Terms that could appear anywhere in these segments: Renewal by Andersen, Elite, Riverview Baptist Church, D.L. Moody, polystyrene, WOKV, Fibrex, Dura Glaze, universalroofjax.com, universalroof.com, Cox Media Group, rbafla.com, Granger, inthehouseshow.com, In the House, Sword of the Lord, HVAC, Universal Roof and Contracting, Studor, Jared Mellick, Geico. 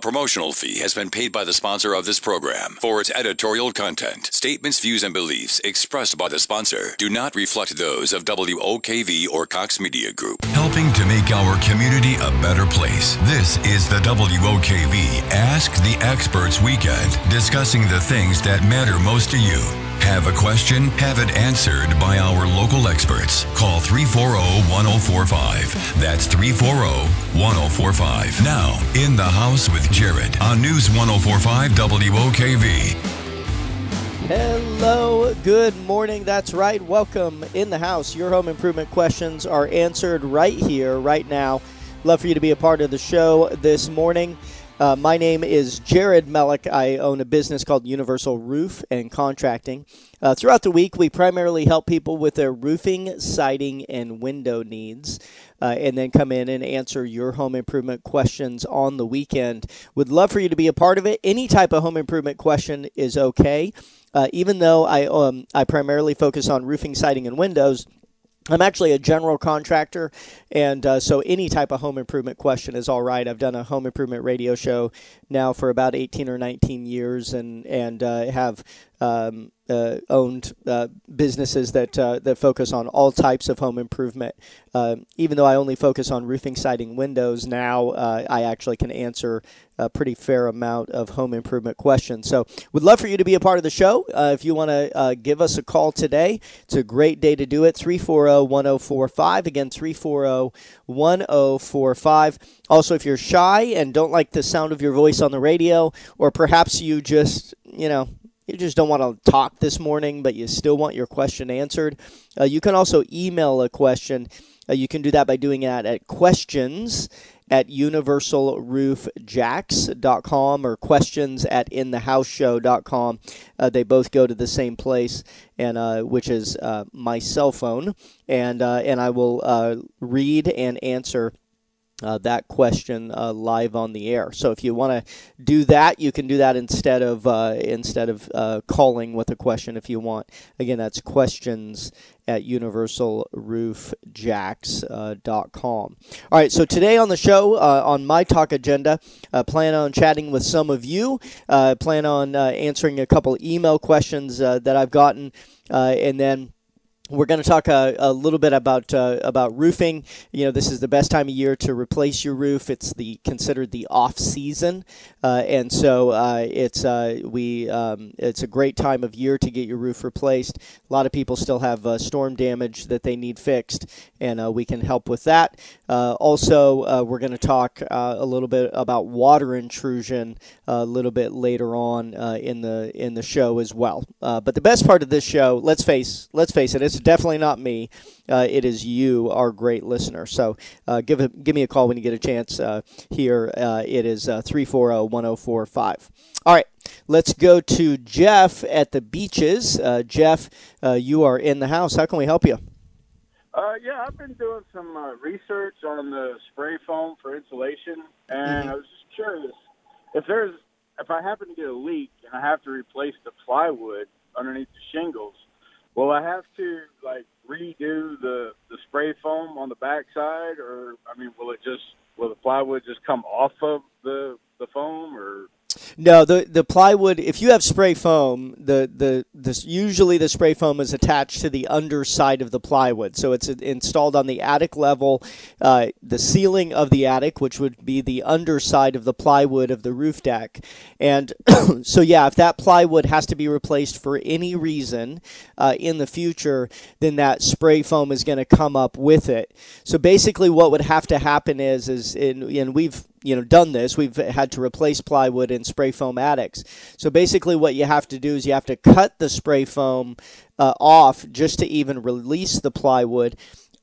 A promotional fee has been paid by the sponsor of this program for its editorial content. Statements, views, and beliefs expressed by the sponsor do not reflect those of WOKV or Cox Media Group. Helping to make our community a better place. This is the WOKV Ask the Experts Weekend, discussing the things that matter most to you. Have a question? Have it answered by our local experts. Call 340-1045. That's 340-1045. Now, In the House with Jared on News 104.5 WOKV. Hello, good morning. That's right. Welcome In the House. Your home improvement questions are answered right here, right now. Love for you to be a part of the show this morning. My name is Jared Mellick. I own a business called Universal Roof and Contracting. Throughout the week, we primarily help people with their roofing, siding, and window needs, and then come in and answer your home improvement questions on the weekend. Would love for you to be a part of it. Any type of home improvement question is okay. Even though I primarily focus on roofing, siding, and windows, I'm actually a general contractor, and so any type of home improvement question is all right. I've done a home improvement radio show now for about 18 or 19 years and have owned businesses that focus on all types of home improvement. Even though I only focus on roofing, siding, windows now, I actually can answer a pretty fair amount of home improvement questions. So would love for you to be a part of the show. If you want to give us a call today, it's a great day to do it, 340-1045. Again, 340-1045. Also, if you're shy and don't like the sound of your voice on the radio, or perhaps you just, you just don't want to talk this morning, but you still want your question answered, you can also email a question. You can do that by doing that at questions@universalroofjax.com or questions@inthehouseshow.com. They both go to the same place, and which is my cell phone, and I will read and answer that question live on the air. So if you want to do that, you can do that instead of calling with a question if you want. Again, that's questions@universalroofjax.com. All right, so today on the show, on my talk agenda, plan on chatting with some of you. Plan on answering a couple email questions that I've gotten, and then we're going to talk a little bit about roofing. This is the best time of year to replace your roof. It's considered the off season, and so it's a great time of year to get your roof replaced. A lot of people still have storm damage that they need fixed, and we can help with that. Also, we're going to talk a little bit about water intrusion a little bit later on in the show as well. But the best part of this show, let's face it, it's definitely not me. It is you, our great listener. So give me a call when you get a chance here. It is 340-1045. All right, let's go to Jeff at the beaches. Jeff, you are in the house. How can we help you? Yeah, I've been doing some research on the spray foam for insulation, and I was just curious. If I happen to get a leak and I have to replace the plywood underneath the shingles, will I have to redo the spray foam on the backside, or will the plywood just come off of the foam, or? No, the plywood. If you have spray foam, usually the spray foam is attached to the underside of the plywood, so it's installed on the attic level, the ceiling of the attic, which would be the underside of the plywood of the roof deck, and so yeah, if that plywood has to be replaced for any reason in the future, then that spray foam is going to come up with it. So basically, what would have to happen is we've done this. We've had to replace plywood in spray foam attics. So basically what you have to do is you have to cut the spray foam off just to even release the plywood.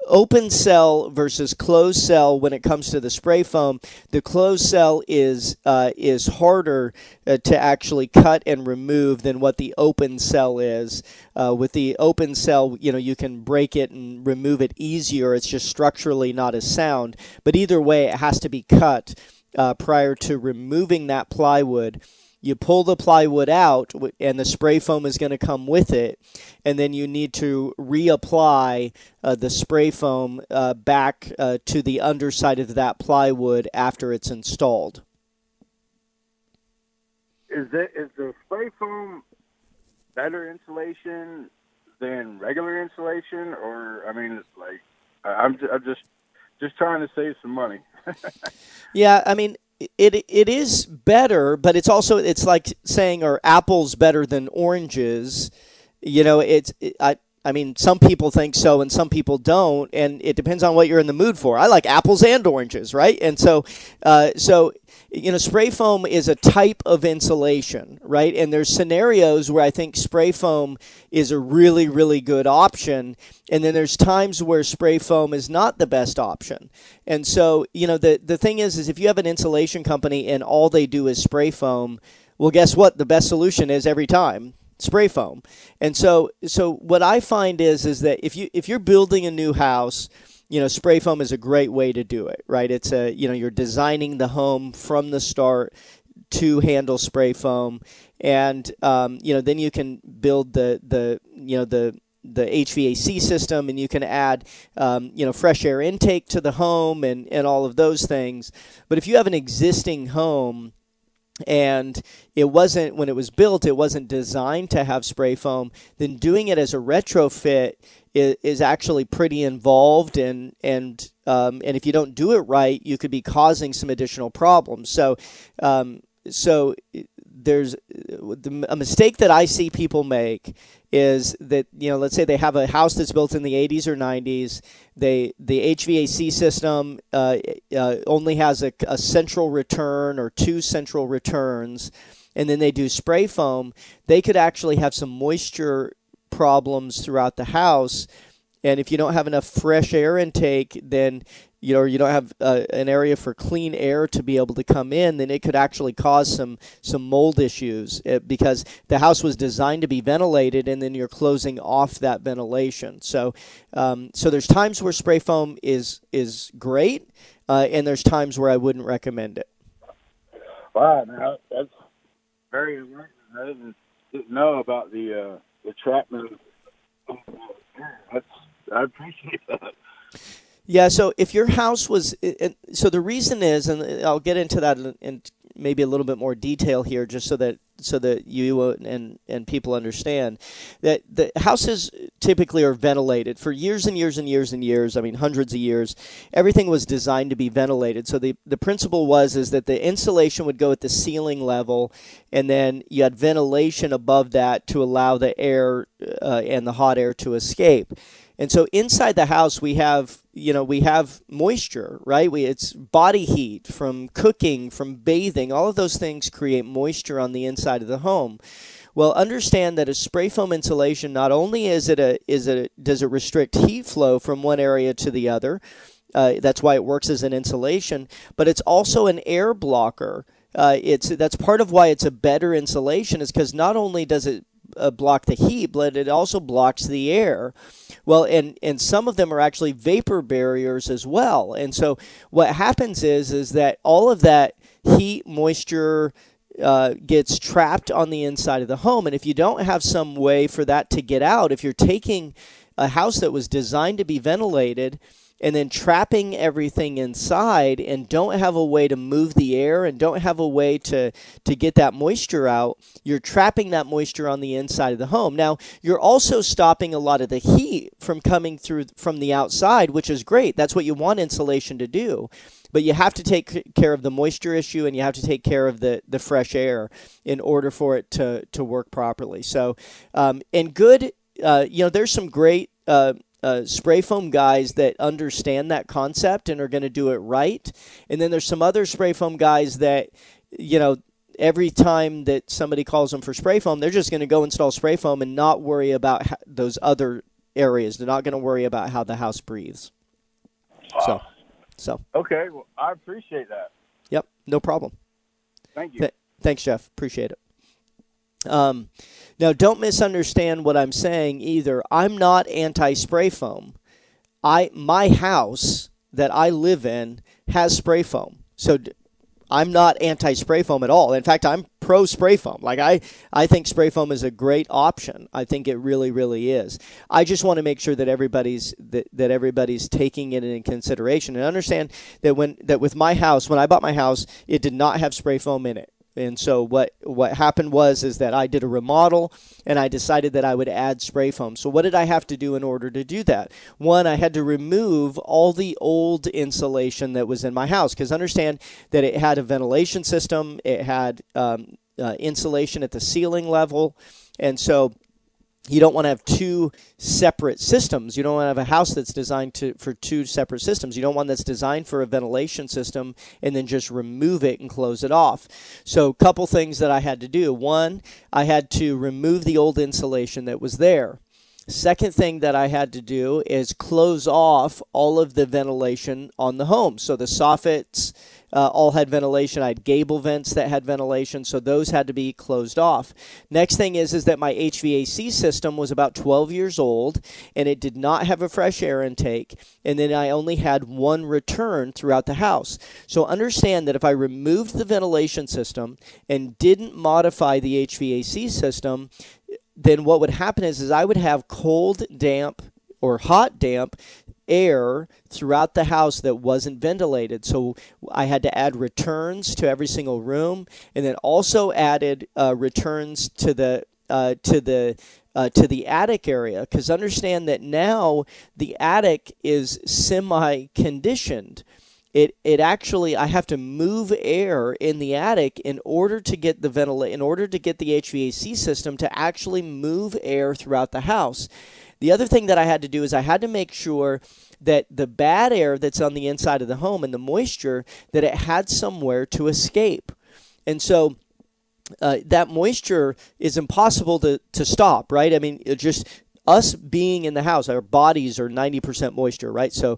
Open cell versus closed cell. When it comes to the spray foam, the closed cell is harder to actually cut and remove than what the open cell is. With the open cell, you can break it and remove it easier. It's just structurally not as sound. But either way, it has to be cut prior to removing that plywood. You pull the plywood out, and the spray foam is going to come with it, and then you need to reapply the spray foam back to the underside of that plywood after it's installed. Is the spray foam better insulation than regular insulation, or I mean, it's like I'm just trying to save some money. Yeah, I mean, it is better, but it's also, it's like saying, are apples better than oranges? You know, I mean, some people think so and some people don't, and it depends on what you're in the mood for. I like apples and oranges, right? And so you know, spray foam is a type of insulation, right? And there's scenarios where I think spray foam is a really, really good option. And then there's times where spray foam is not the best option. And so, you know, the thing is if you have an insulation company and all they do is spray foam, well, guess what? The best solution is every time spray foam. And so what I find is that if you're building a new house, you know, spray foam is a great way to do it, right? It's a, you know, you're designing the home from the start to handle spray foam. And, you know, then you can build the HVAC system, and you can add, you know, fresh air intake to the home and all of those things. But if you have an existing home and it wasn't, when it was built, it wasn't designed to have spray foam, then doing it as a retrofit is actually pretty involved, and if you don't do it right, you could be causing some additional problems. So there's a mistake that I see people make is that, you know, let's say they have a house that's built in the 80s or 90s. The HVAC system only has a central return or two central returns, and then they do spray foam. They could actually have some moisture problems throughout the house, and if you don't have enough fresh air intake, then, you know, you don't have an area for clean air to be able to come in, then it could actually cause some mold issues because the house was designed to be ventilated, and then you're closing off that ventilation. So there's times where spray foam is great, and there's times where I wouldn't recommend it. Wow, now that's very enlightening. I didn't know about the Trapman. I appreciate that. Yeah, so if your house was – so the reason is – and I'll get into that in maybe a little bit more detail here, just so that you and people understand that the houses typically are ventilated for years and years and years and years. I mean, hundreds of years. Everything was designed to be ventilated. So the principle is that the insulation would go at the ceiling level, and then you had ventilation above that to allow the air and the hot air to escape. And so inside the house, we have moisture, right? It's body heat from cooking, from bathing. All of those things create moisture on the inside of the home. Well, understand that a spray foam insulation, not only does it restrict heat flow from one area to the other, that's why it works as an insulation, but it's also an air blocker. That's part of why it's a better insulation, is because not only does it block the heat, but it also blocks the air. Well, and some of them are actually vapor barriers as well. And so what happens is that all of that heat, moisture, gets trapped on the inside of the home. And if you don't have some way for that to get out, if you're taking a house that was designed to be ventilated and then trapping everything inside, and don't have a way to move the air, and don't have a way to get that moisture out, you're trapping that moisture on the inside of the home. Now, you're also stopping a lot of the heat from coming through from the outside, which is great. That's what you want insulation to do. But you have to take care of the moisture issue, and you have to take care of the fresh air in order for it to work properly. So, and good, you know, there's some great spray foam guys that understand that concept and are going to do it right. And then there's some other spray foam guys that, you know, every time that somebody calls them for spray foam, they're just going to go install spray foam and not worry about those other areas. They're not going to worry about how the house breathes. Wow. So. Okay. Well, I appreciate that. Yep. No problem. Thank you. Thanks, Jeff. Appreciate it. Now, don't misunderstand what I'm saying either. I'm not anti-spray foam. My house that I live in has spray foam. So I'm not anti-spray foam at all. In fact, I'm pro-spray foam. Like I think spray foam is a great option. I think it really, really is. I just want to make sure that everybody's taking it in consideration, and understand that with my house, when I bought my house, it did not have spray foam in it. And so what happened was is that I did a remodel and I decided that I would add spray foam. So what did I have to do in order to do that? One, I had to remove all the old insulation that was in my house, because understand that it had a ventilation system. It had insulation at the ceiling level. And so you don't want to have two separate systems. You don't want to have a house that's designed for two separate systems. You don't want one that's designed for a ventilation system and then just remove it and close it off. So a couple things that I had to do. One, I had to remove the old insulation that was there. Second thing that I had to do is close off all of the ventilation on the home. So the soffits all had ventilation. I had gable vents that had ventilation, so those had to be closed off. Next thing is that my HVAC system was about 12 years old, and it did not have a fresh air intake, and then I only had one return throughout the house. So understand that if I removed the ventilation system and didn't modify the HVAC system, then what would happen is I would have cold, damp, or hot, damp air throughout the house that wasn't ventilated. So I had to add returns to every single room, and then also added returns to the attic area, because understand that now the attic is semi-conditioned. It actually, I have to move air in the attic in order to get the HVAC system to actually move air throughout the house. The other thing that I had to do is I had to make sure that the bad air that's on the inside of the home and the moisture, that it had somewhere to escape. And so that moisture is impossible to stop, right? I mean, it just... us being in the house, our bodies are 90% moisture, right? So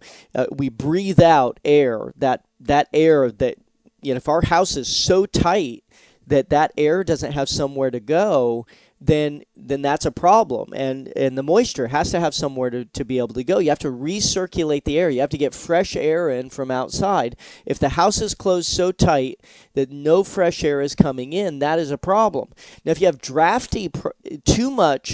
we breathe out air, that air that, you know, if our house is so tight that air doesn't have somewhere to go, then that's a problem. And the moisture has to have somewhere to be able to go. You have to recirculate the air. You have to get fresh air in from outside. If the house is closed so tight that no fresh air is coming in, that is a problem. Now, if you have too much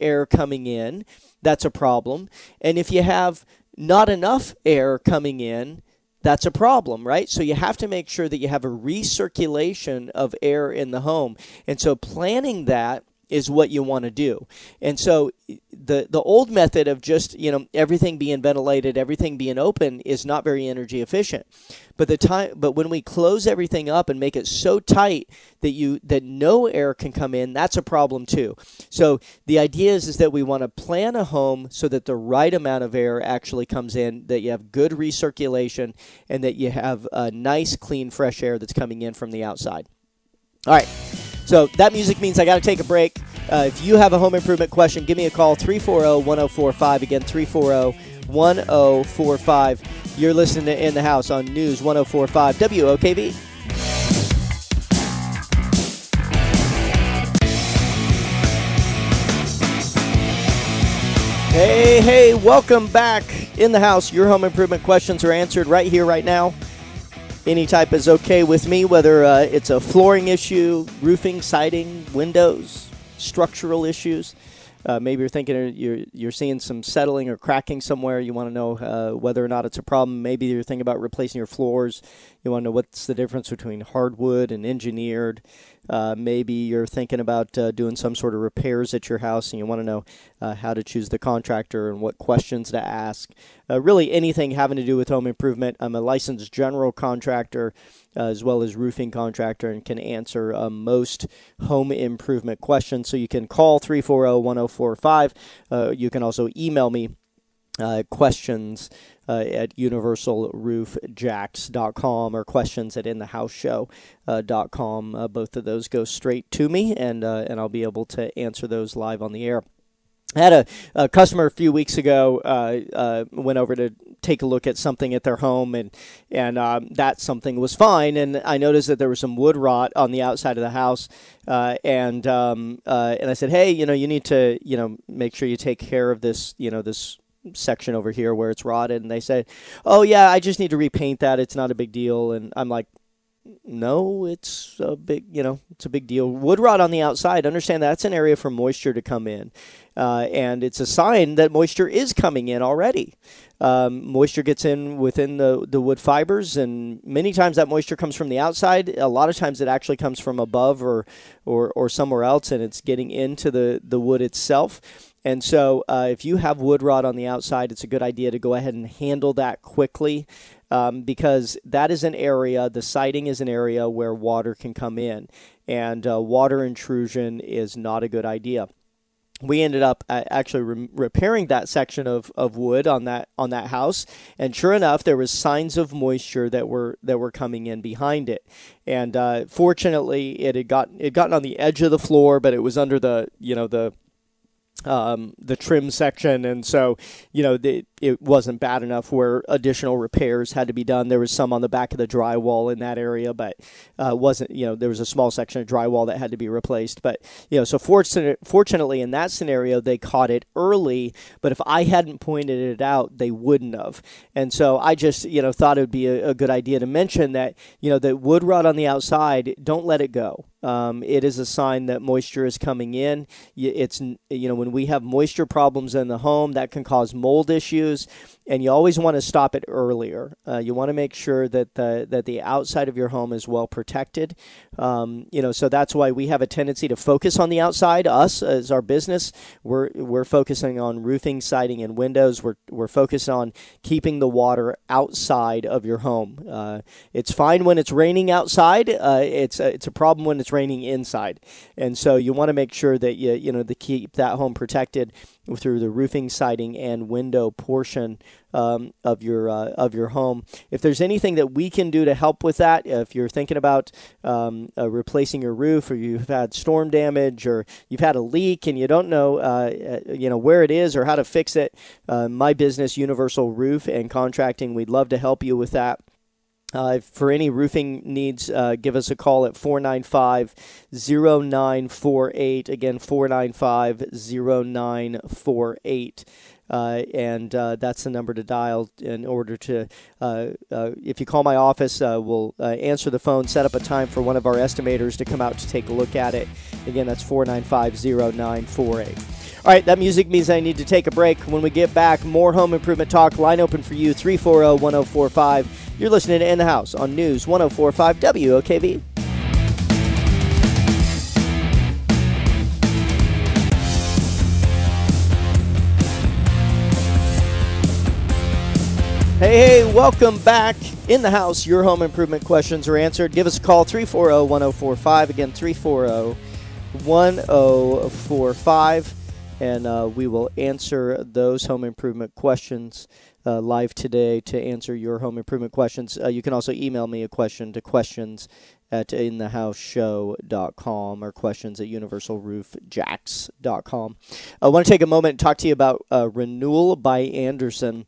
air coming in, that's a problem. And if you have not enough air coming in, that's a problem, right? So you have to make sure that you have a recirculation of air in the home. And so planning that is what you want to do. And so the old method of just, you know, everything being ventilated, everything being open is not very energy efficient. But when we close everything up and make it so tight that no air can come in, that's a problem too. So the idea is that we want to plan a home so that the right amount of air actually comes in, that you have good recirculation, and that you have a nice, clean, fresh air that's coming in from the outside. All right. So that music means I got to take a break. If you have a home improvement question, give me a call, 340-1045. Again, 340-1045. You're listening to In the House on News 104.5 WOKV. Hey, welcome back. In the House, your home improvement questions are answered right here, right now. Any type is okay with me, whether it's a flooring issue, roofing, siding, windows, structural issues. Maybe you're thinking you're seeing some settling or cracking somewhere. You want to know whether or not it's a problem. Maybe you're thinking about replacing your floors. You want to know what's the difference between hardwood and engineered. Maybe you're thinking about doing some sort of repairs at your house, and you want to know how to choose the contractor and what questions to ask. Really anything having to do with home improvement. I'm a licensed general contractor as well as roofing contractor, and can answer most home improvement questions. So you can call 340-1045. You can also email me questions at universalroofjax.com or questions at inthehouseshow.com. Both of those go straight to me, and I'll be able to answer those live on the air. I had a customer a few weeks ago went over to take a look at something at their home, and that something was fine. And I noticed that there was some wood rot on the outside of the house, and I said, hey, you know, you need to, you know, make sure you take care of this, you know, this section over here where it's rotted. And they said, oh yeah, I just need to repaint that. It's not a big deal. And I'm like, No, it's a big, it's a big deal. Wood rot on the outside. Understand that's an area for moisture to come in, and it's a sign that moisture is coming in already. Moisture gets in within the wood fibers, and many times that moisture comes from the outside. A lot of times it actually comes from above or somewhere else, and it's getting into the wood itself. And so if you have wood rot on the outside, it's a good idea to go ahead and handle that quickly, because that is an area, the siding is an area where water can come in, and water intrusion is not a good idea. We ended up actually repairing that section of wood on that house, and sure enough, there was signs of moisture that were coming in behind it. And fortunately, it had gotten on the edge of the floor, but it was under the trim section, and so it wasn't bad enough where additional repairs had to be done. There was some on the back of the drywall in that area, but wasn't there was a small section of drywall that had to be replaced. But so fortunately in that scenario they caught it early. But if I hadn't pointed it out, they wouldn't have. And so I just thought it would be a good idea to mention that that wood rot on the outside, don't let it go. It is a sign that moisture is coming in. It's when we have moisture problems in the home, that can cause mold issues, and you always want to stop it earlier. You want to make sure that the outside of your home is well protected. So that's why we have a tendency to focus on the outside. Us as our business, we're focusing on roofing, siding, and windows. We're focused on keeping the water outside of your home. It's fine when it's raining outside. It's a problem when it's raining inside, and so you want to make sure that to keep that home protected through the roofing, siding, and window portion of your home. If there's anything that we can do to help with that, if you're thinking about replacing your roof, or you've had storm damage, or you've had a leak and you don't know where it is or how to fix it, my business, Universal Roof and Contracting, we'd love to help you with that. For any roofing needs, give us a call at 495-0948. Again, 495-0948. And that's the number to dial in order to, if you call my office, we'll answer the phone, set up a time for one of our estimators to come out to take a look at it. Again, that's 495-0948. All right, that music means I need to take a break. When we get back, more home improvement talk. Line open for you, 340-1045. You're listening to In the House on News 104.5 WOKV. Hey, welcome back. In the House, your home improvement questions are answered. Give us a call, 340-1045. Again, 340-1045. And we will answer those home improvement questions live today to answer your home improvement questions. You can also email me a question to questions@inthehouseshow.com or questions@universalroofjax.com. I want to take a moment and talk to you about Renewal by Andersen.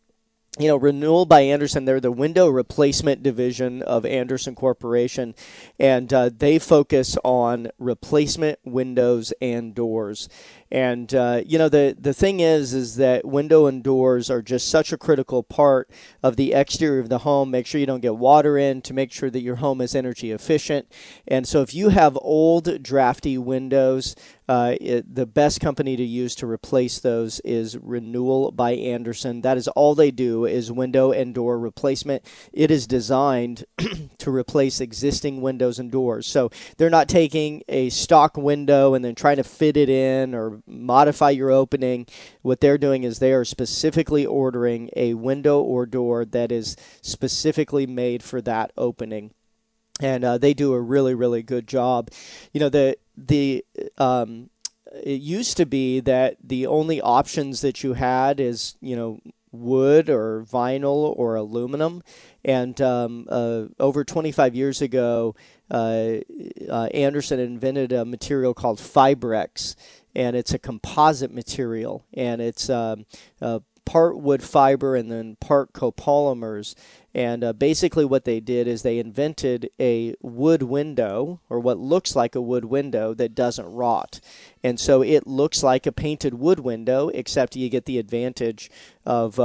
Renewal by Andersen, they're the window replacement division of Andersen Corporation, and they focus on replacement windows and doors. And, the thing is that window and doors are just such a critical part of the exterior of the home. Make sure you don't get water in, to make sure that your home is energy efficient. And so if you have old, drafty windows, the best company to use to replace those is Renewal by Andersen. That is all they do is window and door replacement. It is designed to replace existing windows and doors. So they're not taking a stock window and then trying to fit it in or modify your opening. What they're doing is they are specifically ordering a window or door that is specifically made for that opening. And they do a really, really good job. It used to be that the only options that you had is, wood or vinyl or aluminum. And over 25 years ago, Andersen invented a material called Fibrex, and it's a composite material, and it's part wood fiber and then part copolymers. And basically what they did is they invented a wood window, or what looks like a wood window, that doesn't rot. And so it looks like a painted wood window, except you get the advantage of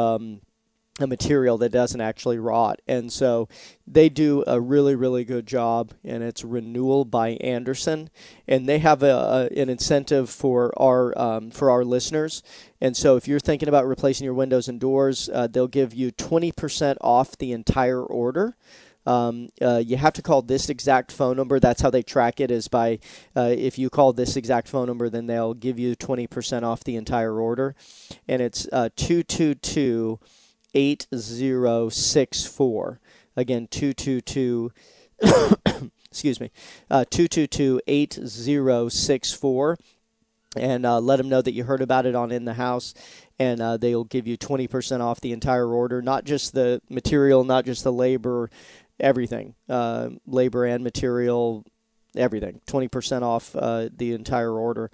a material that doesn't actually rot. And so they do a really, really good job, and it's Renewal by Andersen. And they have an incentive for our listeners. And so if you're thinking about replacing your windows and doors, they'll give you 20% off the entire order. You have to call this exact phone number. That's how they track it, is by if you call this exact phone number, then they'll give you 20% off the entire order. And it's 222-8064. Again, 222 excuse me, 222-8064, and let them know that you heard about it on In the House, and they'll give you 20% off the entire order, not just the material, not just the labor, everything, labor and material, everything, 20% off the entire order,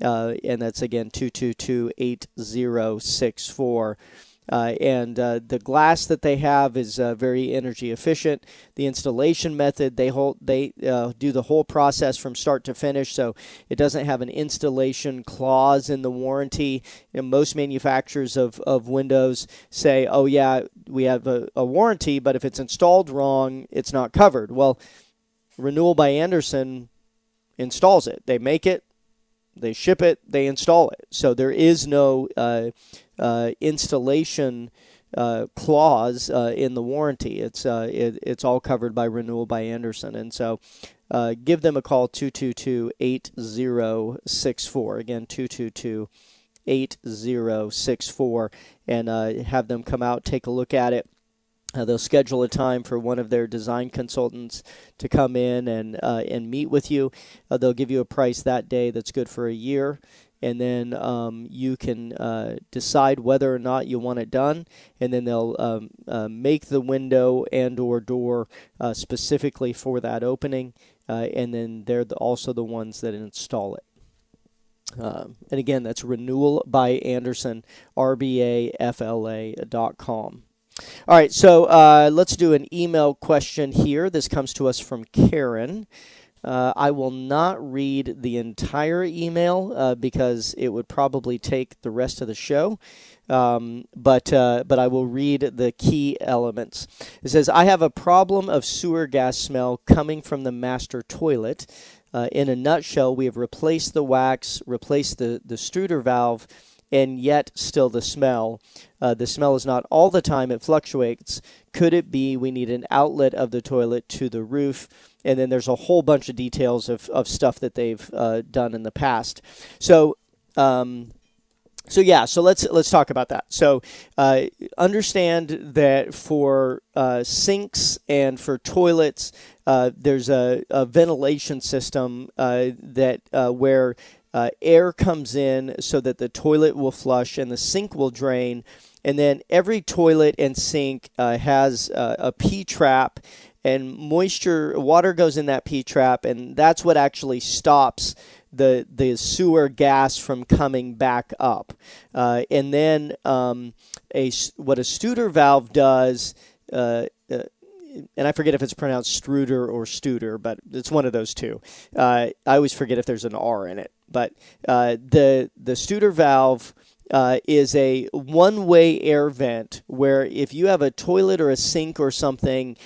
and that's, again, 222-8064. The glass that they have is very energy efficient. The installation method, they do the whole process from start to finish, so it doesn't have an installation clause in the warranty. And most manufacturers of windows say, oh yeah, we have a warranty, but if it's installed wrong, it's not covered. Well, Renewal by Andersen installs it. They make it, they ship it, they install it. So there is no installation clause in the warranty. It's all covered by Renewal by Andersen. And so give them a call, 222-8064. Again, 222-8064, and have them come out, take a look at it. They'll schedule a time for one of their design consultants to come in and meet with you. They'll give you a price that day that's good for a year, and then you can decide whether or not you want it done, and then they'll make the window and or door specifically for that opening, and then they're also the ones that install it. And again, that's Renewal by Andersen, rbafla.com. All right, so let's do an email question here. This comes to us from Karen. I will not read the entire email because it would probably take the rest of the show, but I will read the key elements. It says, I have a problem of sewer gas smell coming from the master toilet. In a nutshell, we have replaced the wax, replaced the Studor valve, and yet still the smell. The smell is not all the time. It fluctuates. Could it be we need an outlet of the toilet to the roof? And then there's a whole bunch of details of stuff that they've done in the past. So let's talk about that. So understand that for sinks and for toilets, there's a ventilation system where air comes in so that the toilet will flush and the sink will drain. And then every toilet and sink has a P-trap, and water goes in that P-trap, and that's what actually stops the sewer gas from coming back up. And then what a Studor valve does, and I forget if it's pronounced Struder or Studor, but it's one of those two. I always forget if there's an R in it. But the Studor valve is a one-way air vent where if you have a toilet or a sink or something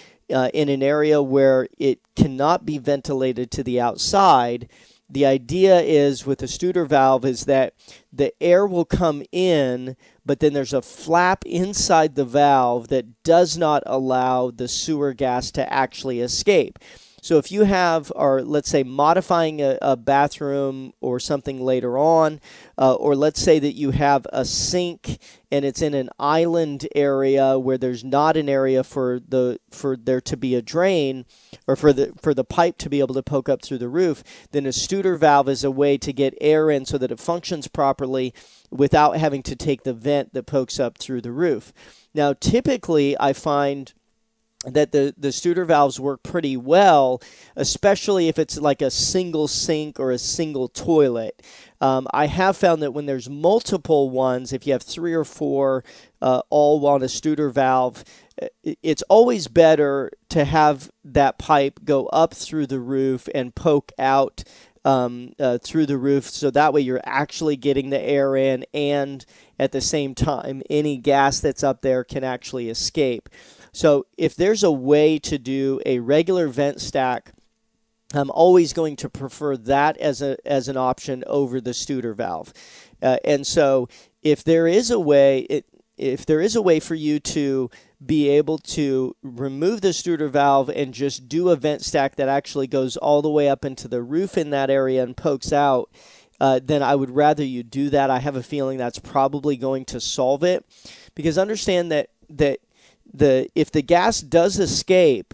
in an area where it cannot be ventilated to the outside, the idea is with the Studor valve is that the air will come in, but then there's a flap inside the valve that does not allow the sewer gas to actually escape. So if you have, or let's say modifying a bathroom or something later on, or let's say that you have a sink and it's in an island area where there's not an area for there to be a drain or for the pipe to be able to poke up through the roof, then a Studor valve is a way to get air in so that it functions properly without having to take the vent that pokes up through the roof. Now, typically I find that the Studor valves work pretty well, especially if it's like a single sink or a single toilet. I have found that when there's multiple ones, if you have 3 or 4 all on a Studor valve, it's always better to have that pipe go up through the roof and poke out through the roof, so that way you're actually getting the air in, and at the same time any gas that's up there can actually escape. So if there's a way to do a regular vent stack, I'm always going to prefer that as an option over the Studor valve. And so if there is a way, for you to be able to remove the Studor valve and just do a vent stack that actually goes all the way up into the roof in that area and pokes out, then I would rather you do that. I have a feeling that's probably going to solve it, because understand that if the gas does escape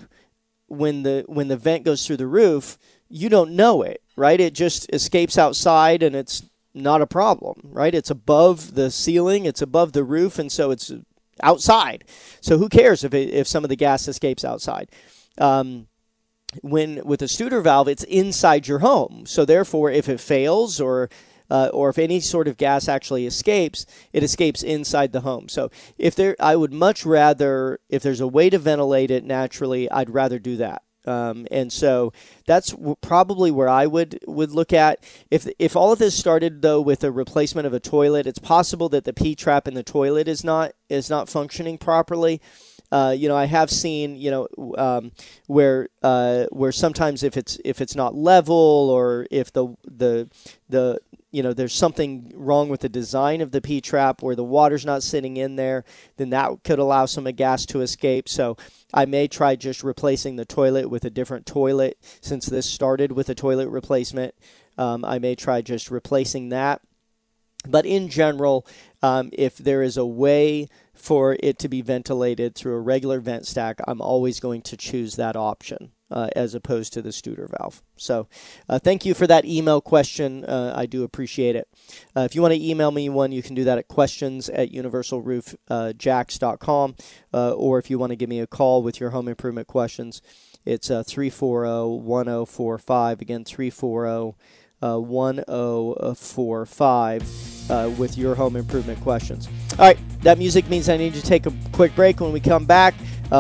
when the vent goes through the roof, you don't know it, right? It just escapes outside and it's not a problem, right? It's above the ceiling, it's above the roof, and so it's outside. So who cares if some of the gas escapes outside? With a Studor valve, it's inside your home. So therefore, if it fails or if any sort of gas actually escapes, it escapes inside the home. So I would much rather, if there's a way to ventilate it naturally, I'd rather do that. And so that's probably where I would look at. If all of this started though with a replacement of a toilet, it's possible that the P trap in the toilet is not functioning properly. I have seen where sometimes if it's not level, or if the there's something wrong with the design of the P trap where the water's not sitting in there, then that could allow some of gas to escape. So I may try just replacing the toilet with a different toilet, since this started with a toilet replacement. I may try just replacing that. But in general, if there is a way for it to be ventilated through a regular vent stack, I'm always going to choose that option as opposed to the Studor valve. So thank you for that email question. I do appreciate it. If you want to email me one, you can do that at questions@universalroofjax.com. Or if you want to give me a call with your home improvement questions, it's 340-1045. Again, 340-1045 with your home improvement questions. All right, that music means I need to take a quick break. When we come back,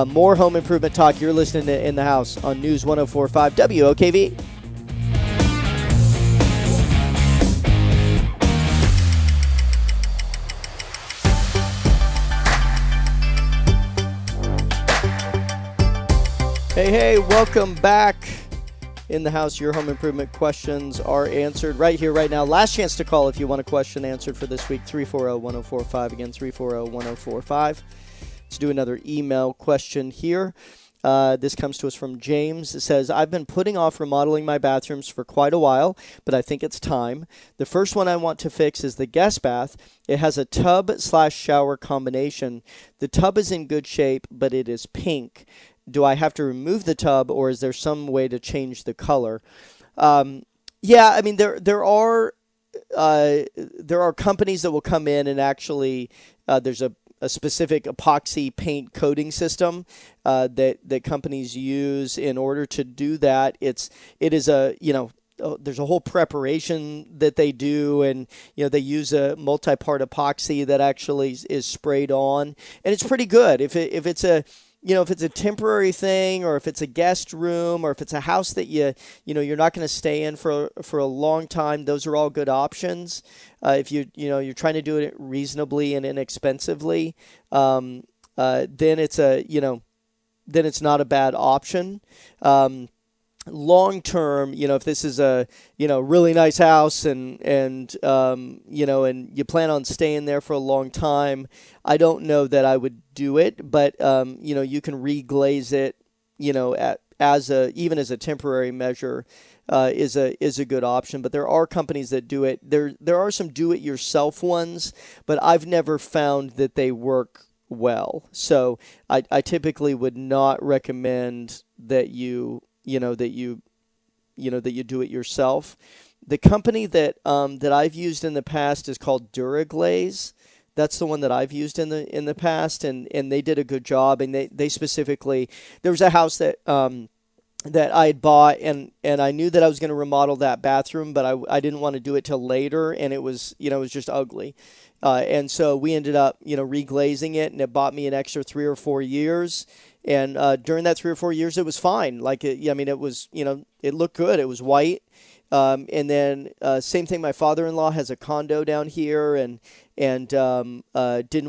more home improvement talk. You're listening to In the House on News 104.5 WOKV. Hey, welcome back. In the House, your home improvement questions are answered right here, right now. Last chance to call if you want a question answered for this week, 340-1045. Again, 340-1045. Let's do another email question here. This comes to us from James. It says, I've been putting off remodeling my bathrooms for quite a while, but I think it's time. The first one I want to fix is the guest bath. It has a tub/shower combination. The tub is in good shape, but it is pink. Do I have to remove the tub, or is there some way to change the color? There are companies that will come in and actually there's a specific epoxy paint coating system that companies use in order to do that. There's a whole preparation that they do, and they use a multi-part epoxy that actually is sprayed on, and it's pretty good if it's a temporary thing, or if it's a guest room, or if it's a house that you're not going to stay in for a long time. Those are all good options. If you're trying to do it reasonably and inexpensively, then it's not a bad option. Long term, if this is a really nice house and you plan on staying there for a long time, I don't know that I would do it, but you can reglaze it, even as a temporary measure is a good option. But there are companies that do it. There are some do it yourself ones, but I've never found that they work well. So I typically would not recommend that you do it yourself. The company that I've used in the past is called Dura Glaze. That's the one that I've used in the past, and they did a good job. And they specifically, there was a house that I had bought, and I knew that I was going to remodel that bathroom, but I didn't want to do it till later, and it was just ugly. And so we ended up reglazing it, and it bought me an extra 3 or 4 years. And during that 3 or 4 years, it was fine. Like, I mean, it was, you know, it looked good. It was white. And then same thing, my father-in-law has a condo down here and didn't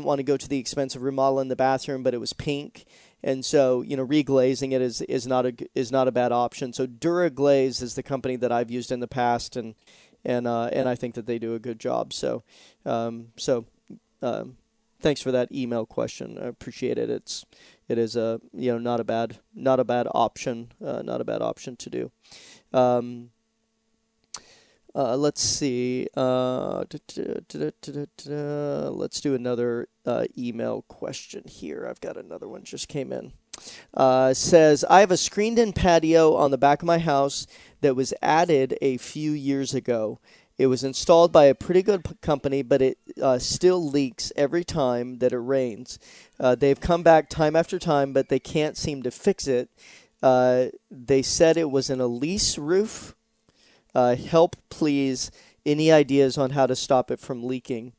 want to go to the expense of remodeling the bathroom, but it was pink. And so, you know, reglazing it is not a bad option. So Dura Glaze is the company that I've used in the past, and I think that they do a good job. So thanks for that email question. I appreciate it. It is a you know, not a bad option to do. Let's see. Let's do another email question here. I've got another one just came in. Says, I have a screened-in patio on the back of my house that was added a few years ago. It was installed by a pretty good company, but it still leaks every time that it rains. They've come back time after time, but they can't seem to fix it. They said it was an Elite roof. Help, please. Any ideas on how to stop it from leaking?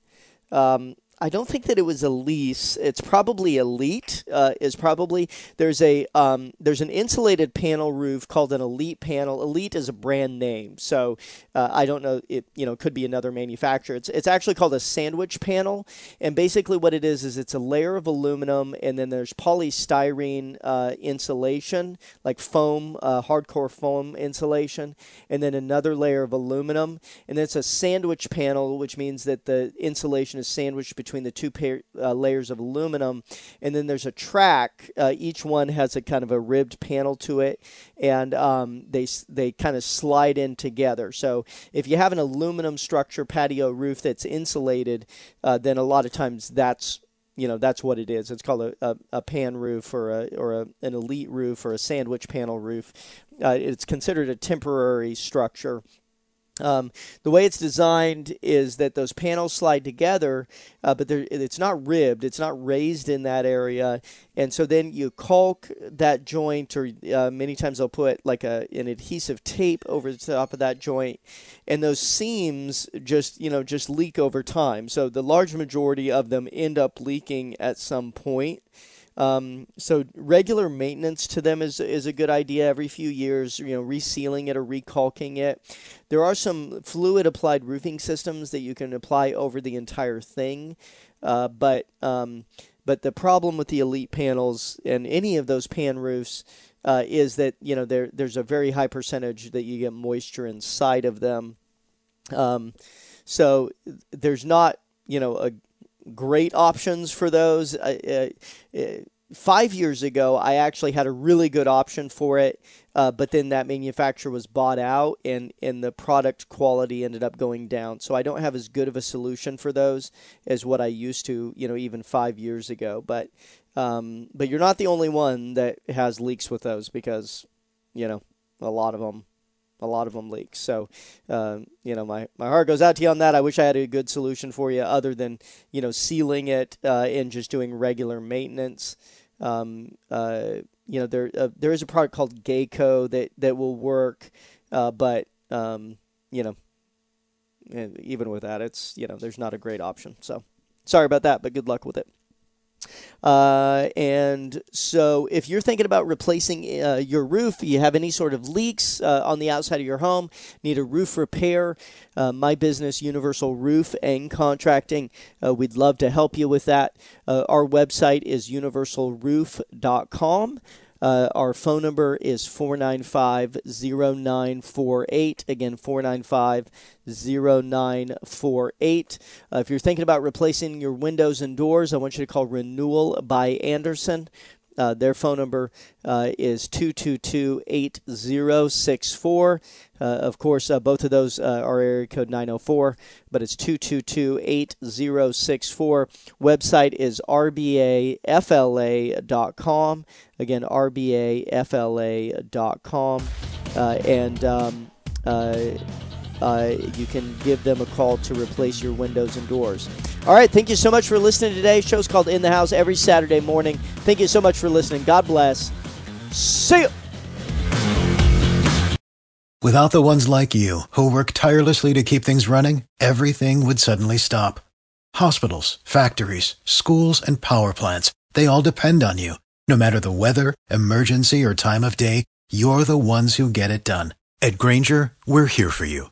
I don't think that it was a lease. It's probably Elite. There's an insulated panel roof called an Elite panel. Elite is a brand name, so I don't know. It, you know, could be another manufacturer. It's actually called a sandwich panel, and basically what it is it's a layer of aluminum, and then there's polystyrene insulation, like foam, hardcore foam insulation, and then another layer of aluminum, and it's a sandwich panel, which means that the insulation is sandwiched between the two layers of aluminum, and then there's a track. Each one has a kind of a ribbed panel to it, and they kind of slide in together. So if you have an aluminum structure patio roof that's insulated, then a lot of times that's what it is. It's called a pan roof or an Elite roof or a sandwich panel roof. It's considered a temporary structure. The way it's designed is that those panels slide together, but it's not ribbed. It's not raised in that area. And so then you caulk that joint, or many times they'll put like an adhesive tape over the top of that joint. And those seams just leak over time. So the large majority of them end up leaking at some point. So regular maintenance to them is a good idea every few years, you know, resealing it or recalking it. There are some fluid applied roofing systems that you can apply over the entire thing. But the problem with the Elite panels and any of those pan roofs is that, you know, there's a very high percentage that you get moisture inside of them. So there's not, you know, great options for those. 5 years ago, I actually had a really good option for it, but then that manufacturer was bought out, and the product quality ended up going down. So I don't have as good of a solution for those as what I used to, you know, even 5 years ago. But you're not the only one that has leaks with those, because, you know, a lot of them leak. So, you know, my heart goes out to you on that. I wish I had a good solution for you other than, you know, sealing it and just doing regular maintenance. You know, there is a product called Geico that will work, but you know, and even with that, it's, you know, there's not a great option. So sorry about that, but good luck with it. And so if you're thinking about replacing your roof, you have any sort of leaks on the outside of your home, need a roof repair, my business, Universal Roof and Contracting, we'd love to help you with that. Our website is universalroof.com. Our phone number is 495-0948. Again, 495-0948. If you're thinking about replacing your windows and doors, I want you to call Renewal by Andersen. Their phone number is 222-8064. Of course, both of those are area code 904, but it's 222-8064. Website is rbafla.com. Again, rbafla.com. You can give them a call to replace your windows and doors. All right, thank you so much for listening today. Show's called In the House every Saturday morning. Thank you so much for listening. God bless. See ya. Without the ones like you who work tirelessly to keep things running, everything would suddenly stop. Hospitals, factories, schools, and power plants, they all depend on you. No matter the weather, emergency, or time of day, you're the ones who get it done. At Granger, we're here for you